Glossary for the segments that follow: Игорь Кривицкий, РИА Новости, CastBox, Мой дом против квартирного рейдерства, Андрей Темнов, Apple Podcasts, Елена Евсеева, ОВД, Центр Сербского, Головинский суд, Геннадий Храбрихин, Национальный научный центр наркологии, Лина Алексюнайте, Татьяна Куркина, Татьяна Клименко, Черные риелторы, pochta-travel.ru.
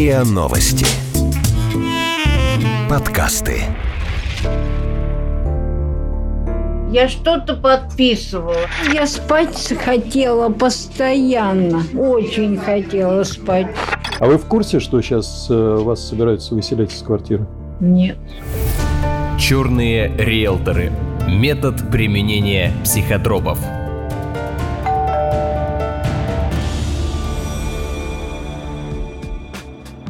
РИА Новости. Подкасты. Я что-то подписывала. Я спать хотела постоянно. Очень хотела спать. А вы в курсе, что сейчас вас собираются выселять из квартиры? Нет. Черные риэлторы. Метод применения психотропов.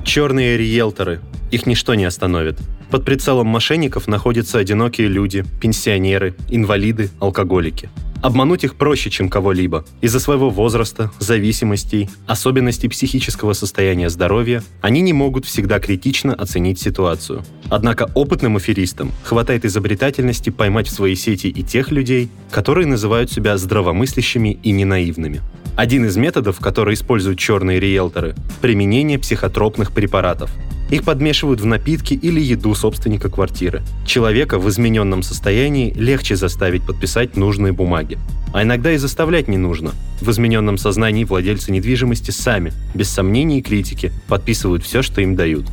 Черные риэлторы. Их ничто не остановит. Под прицелом мошенников находятся одинокие люди, пенсионеры, инвалиды, алкоголики. Обмануть их проще, чем кого-либо. Из-за своего возраста, зависимостей, особенностей психического состояния здоровья они не могут всегда критично оценить ситуацию. Однако опытным аферистам хватает изобретательности поймать в свои сети и тех людей, которые называют себя здравомыслящими и ненаивными. Один из методов, который используют черные риэлторы – применение психотропных препаратов. Их подмешивают в напитки или еду собственника квартиры. Человека в измененном состоянии легче заставить подписать нужные бумаги. А иногда и заставлять не нужно. В измененном сознании владельцы недвижимости сами, без сомнений и критики, подписывают все, что им дают.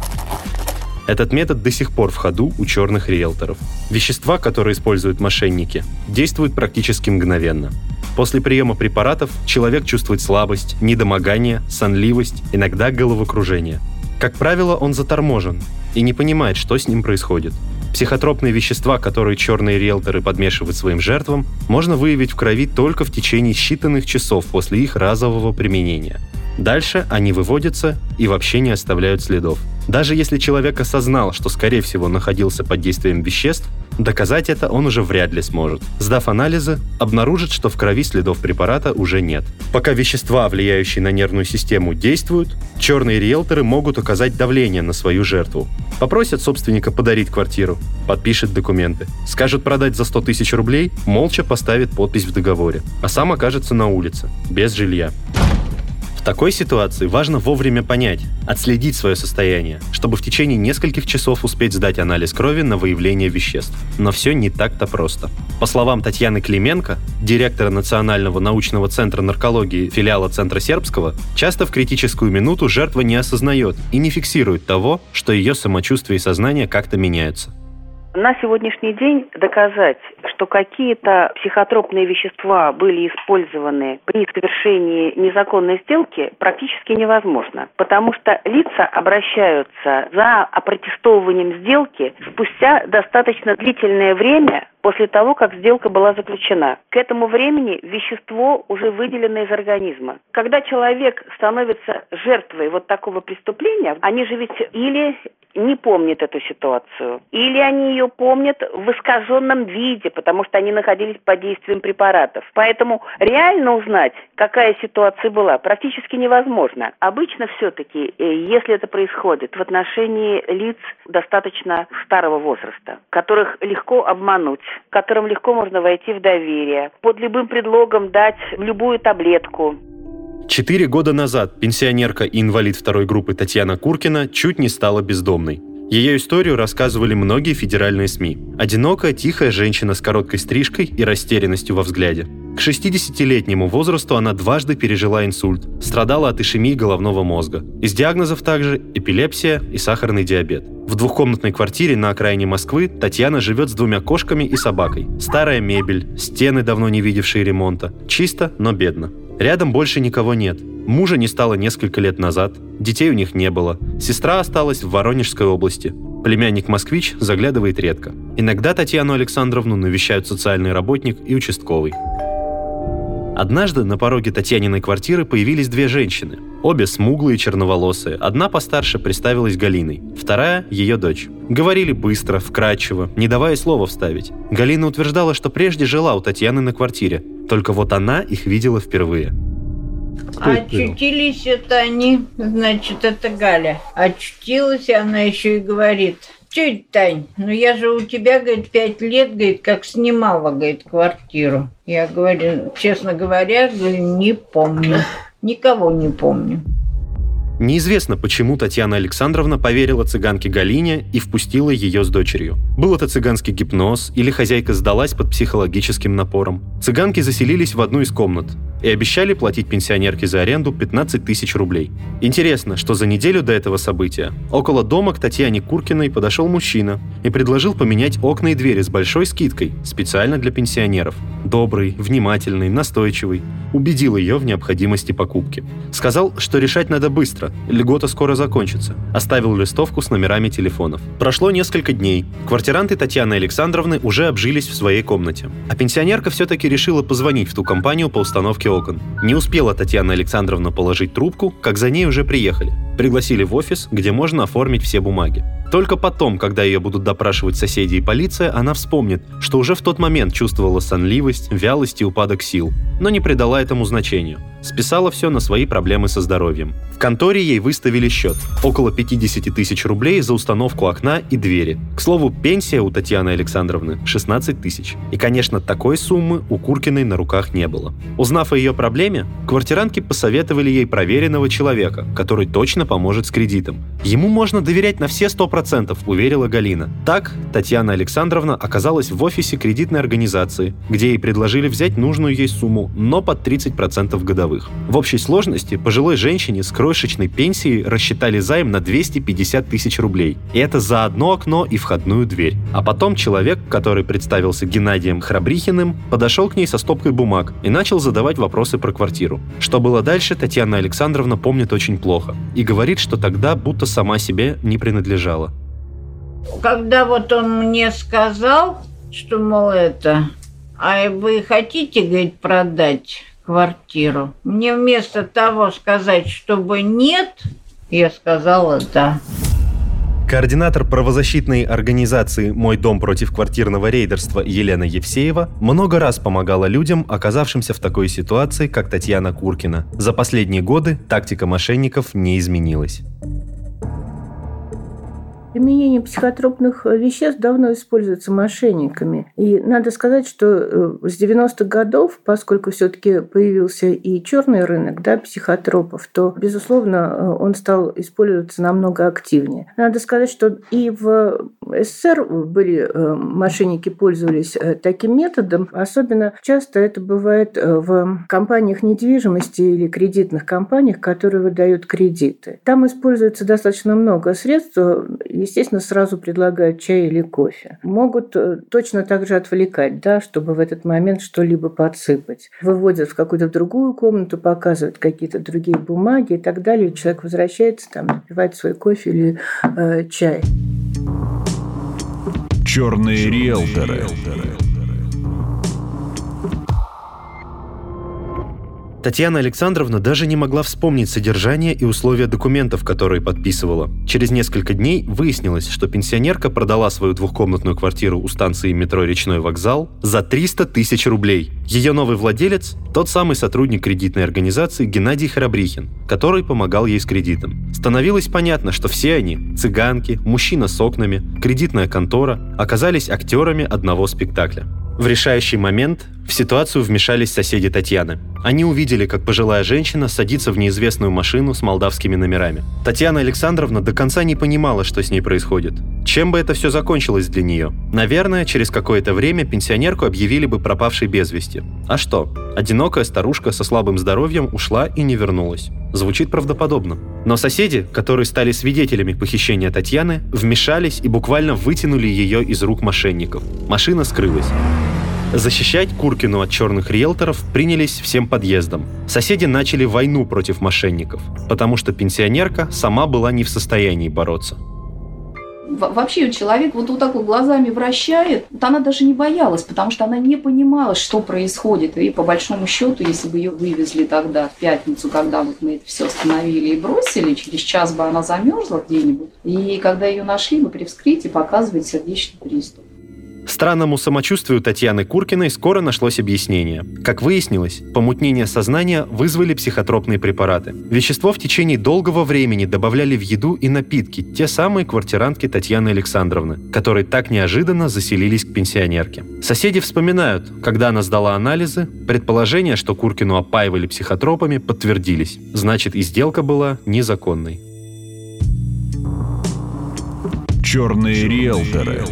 Этот метод до сих пор в ходу у черных риэлторов. Вещества, которые используют мошенники, действуют практически мгновенно. После приема препаратов человек чувствует слабость, недомогание, сонливость, иногда головокружение. Как правило, он заторможен и не понимает, что с ним происходит. Психотропные вещества, которые черные риэлторы подмешивают своим жертвам, можно выявить в крови только в течение считанных часов после их разового применения. Дальше они выводятся и вообще не оставляют следов. Даже если человек осознал, что, скорее всего, находился под действием веществ, доказать это он уже вряд ли сможет. Сдав анализы, обнаружит, что в крови следов препарата уже нет. Пока вещества, влияющие на нервную систему, действуют, черные риэлторы могут оказать давление на свою жертву. Попросят собственника подарить квартиру, подпишет документы, скажет продать за 100 тысяч рублей, молча поставит подпись в договоре, а сам окажется на улице, без жилья. В такой ситуации важно вовремя понять, отследить свое состояние, чтобы в течение нескольких часов успеть сдать анализ крови на выявление веществ. Но все не так-то просто. По словам Татьяны Клименко, директора Национального научного центра наркологии филиала Центра Сербского, часто в критическую минуту жертва не осознает и не фиксирует того, что ее самочувствие и сознание как-то меняются. На сегодняшний день доказать, что какие-то психотропные вещества были использованы при совершении незаконной сделки, практически невозможно, потому что лица обращаются за опротестовыванием сделки спустя достаточно длительное время после того, как сделка была заключена. К этому времени вещество уже выделено из организма. Когда человек становится жертвой вот такого преступления, они же ведь или не помнят эту ситуацию, или они ее помнят в искаженном виде, потому что они находились под действием препаратов. Поэтому реально узнать, какая ситуация была, практически невозможно. Обычно все-таки, если это происходит в отношении лиц достаточно старого возраста, которых легко обмануть, которым легко можно войти в доверие, под любым предлогом дать любую таблетку. 4 года назад пенсионерка и инвалид второй группы Татьяна Куркина чуть не стала бездомной. Ее историю рассказывали многие федеральные СМИ. Одинокая, тихая женщина с короткой стрижкой и растерянностью во взгляде. К 60-летнему возрасту она дважды пережила инсульт, страдала от ишемии головного мозга. Из диагнозов также эпилепсия и сахарный диабет. В двухкомнатной квартире на окраине Москвы Татьяна живет с 2 кошками и собакой. Старая мебель, стены, давно не видевшие ремонта. Чисто, но бедно. Рядом больше никого нет. Мужа не стало несколько лет назад, детей у них не было, сестра осталась в Воронежской области. Племянник-москвич заглядывает редко. Иногда Татьяну Александровну навещают социальный работник и участковый. Однажды на пороге Татьяниной квартиры появились 2 женщины. Обе смуглые, черноволосые. Одна постарше представилась Галиной, вторая – ее дочь. Говорили быстро, вкратчиво, не давая слова вставить. Галина утверждала, что прежде жила у Татьяны на квартире. Только вот она их видела впервые. Очутились это они, значит, это Галя. Очутилась, и она еще и говорит: «Тетя Тань, ну я же у тебя, говорит, 5 лет, говорит, как снимала, говорит, квартиру». Я говорю: «Честно говоря, не помню, никого не помню». Неизвестно, почему Татьяна Александровна поверила цыганке Галине и впустила ее с дочерью. Был это цыганский гипноз или хозяйка сдалась под психологическим напором. Цыганки заселились в одну из комнат и обещали платить пенсионерке за аренду 15 тысяч рублей. Интересно, что за неделю до этого события около дома к Татьяне Куркиной подошел мужчина и предложил поменять окна и двери с большой скидкой специально для пенсионеров. Добрый, внимательный, настойчивый. Убедил ее в необходимости покупки. Сказал, что решать надо быстро, льгота скоро закончится. Оставил листовку с номерами телефонов. Прошло несколько дней. Квартиранты Татьяны Александровны уже обжились в своей комнате. А пенсионерка все-таки решила позвонить в ту компанию по установке окон. Не успела Татьяна Александровна положить трубку, как за ней уже приехали. Пригласили в офис, где можно оформить все бумаги. Только потом, когда ее будут допрашивать соседи и полиция, она вспомнит, что уже в тот момент чувствовала сонливость, вялость и упадок сил, но не придала этому значению. Списала все на свои проблемы со здоровьем. В конторе ей выставили счет – около 50 тысяч рублей за установку окна и двери. К слову, пенсия у Татьяны Александровны – 16 тысяч. И, конечно, такой суммы у Куркиной на руках не было. Узнав о ее проблеме, квартирантки посоветовали ей проверенного человека, который точно поможет с кредитом. Ему можно доверять на все 100%, уверила Галина. Так, Татьяна Александровна оказалась в офисе кредитной организации, где ей предложили взять нужную ей сумму, но под 30% годовых. В общей сложности пожилой женщине с крошечной пенсией рассчитали займ на 250 тысяч рублей. И это за одно окно и входную дверь. А потом человек, который представился Геннадием Храбрихиным, подошел к ней со стопкой бумаг и начал задавать вопросы про квартиру. Что было дальше, Татьяна Александровна помнит очень плохо. И говорит, что тогда будто сама себе не принадлежала. Когда вот он мне сказал, что, мол, а вы хотите, говорит, продать квартиру. Мне вместо того сказать, чтобы нет, я сказала да. Координатор правозащитной организации «Мой дом против квартирного рейдерства» Елена Евсеева много раз помогала людям, оказавшимся в такой ситуации, как Татьяна Куркина. За последние годы тактика мошенников не изменилась. Применение психотропных веществ давно используется мошенниками. И надо сказать, что с 90-х годов, поскольку все-таки появился и черный рынок, да, психотропов, то, безусловно, он стал использоваться намного активнее. Надо сказать, что и в СССР были мошенники, пользовались таким методом. Особенно часто это бывает в компаниях недвижимости или кредитных компаниях, которые выдают кредиты. Там используется достаточно много средств. Естественно, сразу предлагают чай или кофе. Могут точно так же отвлекать, да, чтобы в этот момент что-либо подсыпать. Выводят в какую-то другую комнату, показывают какие-то другие бумаги и так далее. Человек возвращается, там, напивает свой кофе или чай. Черные риэлторы. Татьяна Александровна даже не могла вспомнить содержание и условия документов, которые подписывала. Через несколько дней выяснилось, что пенсионерка продала свою двухкомнатную квартиру у станции метро «Речной вокзал» за 300 тысяч рублей. Ее новый владелец – тот самый сотрудник кредитной организации Геннадий Храбрихин, который помогал ей с кредитом. Становилось понятно, что все они – цыганки, мужчина с окнами, кредитная контора – оказались актерами одного спектакля. В решающий момент в ситуацию вмешались соседи Татьяны. Они увидели, как пожилая женщина садится в неизвестную машину с молдавскими номерами. Татьяна Александровна до конца не понимала, что с ней происходит. Чем бы это все закончилось для нее? Наверное, через какое-то время пенсионерку объявили бы пропавшей без вести. А что? Одинокая старушка со слабым здоровьем ушла и не вернулась. Звучит правдоподобно. Но соседи, которые стали свидетелями похищения Татьяны, вмешались и буквально вытянули ее из рук мошенников. Машина скрылась. Защищать Куркину от черных риэлторов принялись всем подъездом. Соседи начали войну против мошенников, потому что пенсионерка сама была не в состоянии бороться. Вообще человек вот так вот глазами вращает. Вот она даже не боялась, потому что она не понимала, что происходит. И по большому счету, если бы ее вывезли тогда в пятницу, когда вот мы это все остановили и бросили, через час бы она замерзла где-нибудь. И когда ее нашли, мы при вскрытии показывали сердечный приступ. Странному самочувствию Татьяны Куркиной скоро нашлось объяснение. Как выяснилось, помутнение сознания вызвали психотропные препараты. Вещество в течение долгого времени добавляли в еду и напитки те самые квартирантки Татьяны Александровны, которые так неожиданно заселились к пенсионерке. Соседи вспоминают, когда она сдала анализы, предположения, что Куркину опаивали психотропами, подтвердились. Значит, и сделка была незаконной. Черные риэлторы.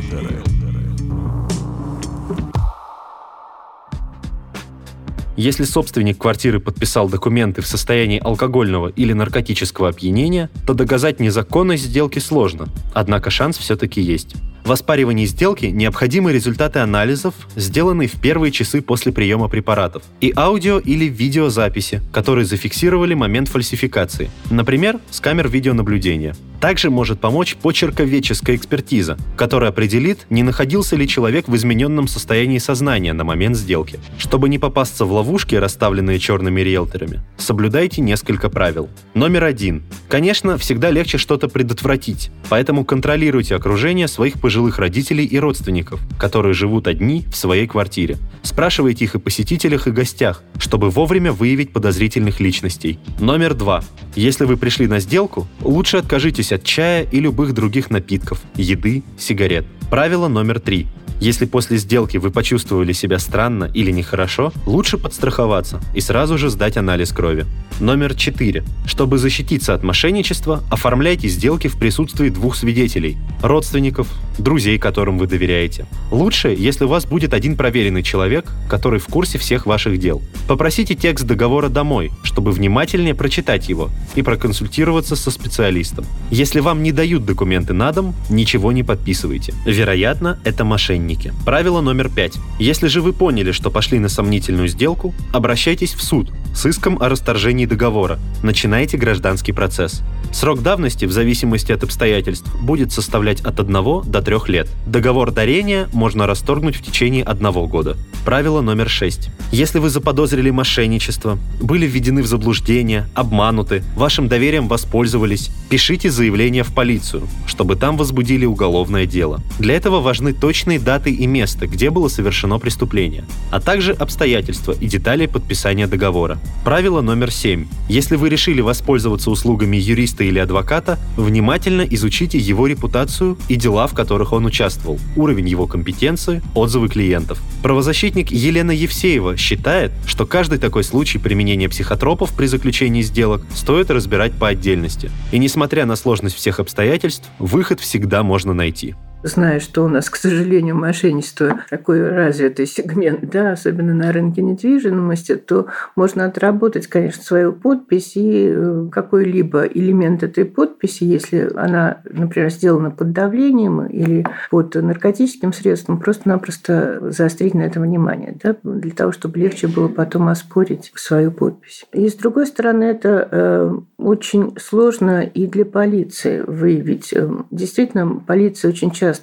Если собственник квартиры подписал документы в состоянии алкогольного или наркотического опьянения, то доказать незаконность сделки сложно, однако шанс все-таки есть. В оспаривании сделки необходимы результаты анализов, сделанные в первые часы после приема препаратов, и аудио- или видеозаписи, которые зафиксировали момент фальсификации, например, с камер видеонаблюдения. Также может помочь почерковедческая экспертиза, которая определит, не находился ли человек в измененном состоянии сознания на момент сделки. Чтобы не попасться в ловушки, расставленные черными риэлторами, соблюдайте несколько правил. Номер 1. Конечно, всегда легче что-то предотвратить, поэтому контролируйте окружение своих пожилых родителей и родственников, которые живут одни в своей квартире. Спрашивайте их о посетителях и гостях, чтобы вовремя выявить подозрительных личностей. Номер 2. Если вы пришли на сделку, лучше откажитесь от чая и любых других напитков, еды, сигарет. Правило номер 3. Если после сделки вы почувствовали себя странно или нехорошо, лучше подстраховаться и сразу же сдать анализ крови. Номер 4. Чтобы защититься от мошенничества, оформляйте сделки в присутствии двух свидетелей – родственников, друзей, которым вы доверяете. Лучше, если у вас будет один проверенный человек, который в курсе всех ваших дел. Попросите текст договора домой, чтобы внимательнее прочитать его и проконсультироваться со специалистом. Если вам не дают документы на дом, ничего не подписывайте. Вероятно, это мошенничество. Правило номер 5. Если же вы поняли, что пошли на сомнительную сделку, обращайтесь в суд с иском о расторжении договора. Начинайте гражданский процесс. Срок давности в зависимости от обстоятельств будет составлять от 1 до 3 лет. Договор дарения можно расторгнуть в течение 1 года. Правило номер 6. Если вы заподозрили мошенничество, были введены в заблуждение, обмануты, вашим доверием воспользовались, пишите заявление в полицию, чтобы там возбудили уголовное дело. Для этого важны точные даты и место, где было совершено преступление, а также обстоятельства и детали подписания договора. Правило номер 7. Если вы решили воспользоваться услугами юриста или адвоката, внимательно изучите его репутацию и дела, в которых он участвовал, уровень его компетенции, отзывы клиентов. Правозащитник Елена Евсеева считает, что каждый такой случай применения психотропов при заключении сделок стоит разбирать по отдельности. И несмотря на сложность всех обстоятельств, выход всегда можно найти. Зная, что у нас, к сожалению, мошенничество такой развитый сегмент, да, особенно на рынке недвижимости, то можно отработать, конечно, свою подпись и какой-либо элемент этой подписи, если она, например, сделана под давлением или под наркотическим средством, просто-напросто заострить на этом внимание, да, для того, чтобы легче было потом оспорить свою подпись. И, с другой стороны, это очень сложно и для полиции выявить. Действительно, полиция очень часто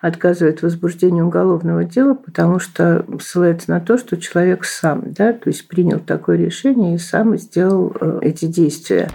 отказывает в возбуждении уголовного дела, потому что ссылается на то, что человек сам, да, то есть принял такое решение и сам сделал эти действия.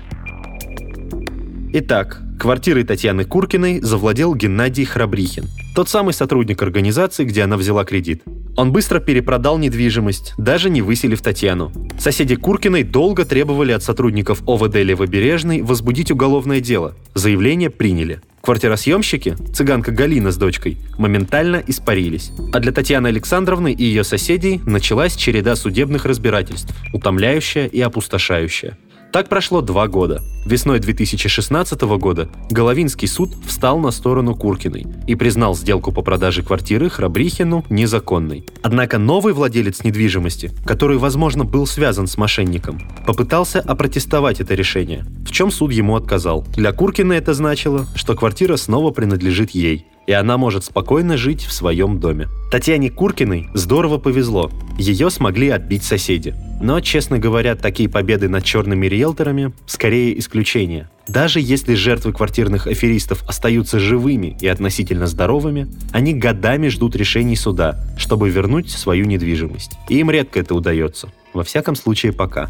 Итак, квартирой Татьяны Куркиной завладел Геннадий Храбрихин, тот самый сотрудник организации, где она взяла кредит. Он быстро перепродал недвижимость, даже не выселив Татьяну. Соседи Куркиной долго требовали от сотрудников ОВД Левобережной возбудить уголовное дело. Заявление приняли. Квартиросъемщики, цыганка Галина с дочкой, моментально испарились. А для Татьяны Александровны и ее соседей началась череда судебных разбирательств, утомляющая и опустошающая. Так прошло 2 года. Весной 2016 года Головинский суд встал на сторону Куркиной и признал сделку по продаже квартиры Храбрихину незаконной. Однако новый владелец недвижимости, который, возможно, был связан с мошенником, попытался опротестовать это решение, в чем суд ему отказал. Для Куркиной это значило, что квартира снова принадлежит ей, и она может спокойно жить в своем доме. Татьяне Куркиной здорово повезло. Ее смогли отбить соседи. Но, честно говоря, такие победы над черными риэлторами скорее исключение. Даже если жертвы квартирных аферистов остаются живыми и относительно здоровыми, они годами ждут решений суда, чтобы вернуть свою недвижимость. И им редко это удается. Во всяком случае, пока.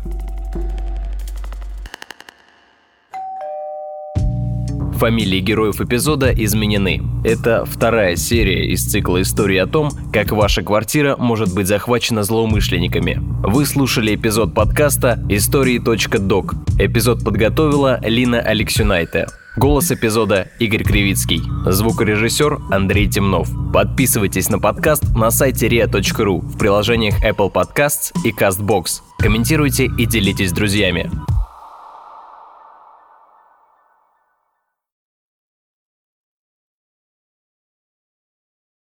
Фамилии героев эпизода изменены. Это 2-я серия из цикла истории о том, как ваша квартира может быть захвачена злоумышленниками. Вы слушали эпизод подкаста «Истории.док». Эпизод подготовила Лина Алексюнайте. Голос эпизода Игорь Кривицкий. Звукорежиссер Андрей Темнов. Подписывайтесь на подкаст на сайте ria.ru в приложениях Apple Podcasts и CastBox. Комментируйте и делитесь с друзьями.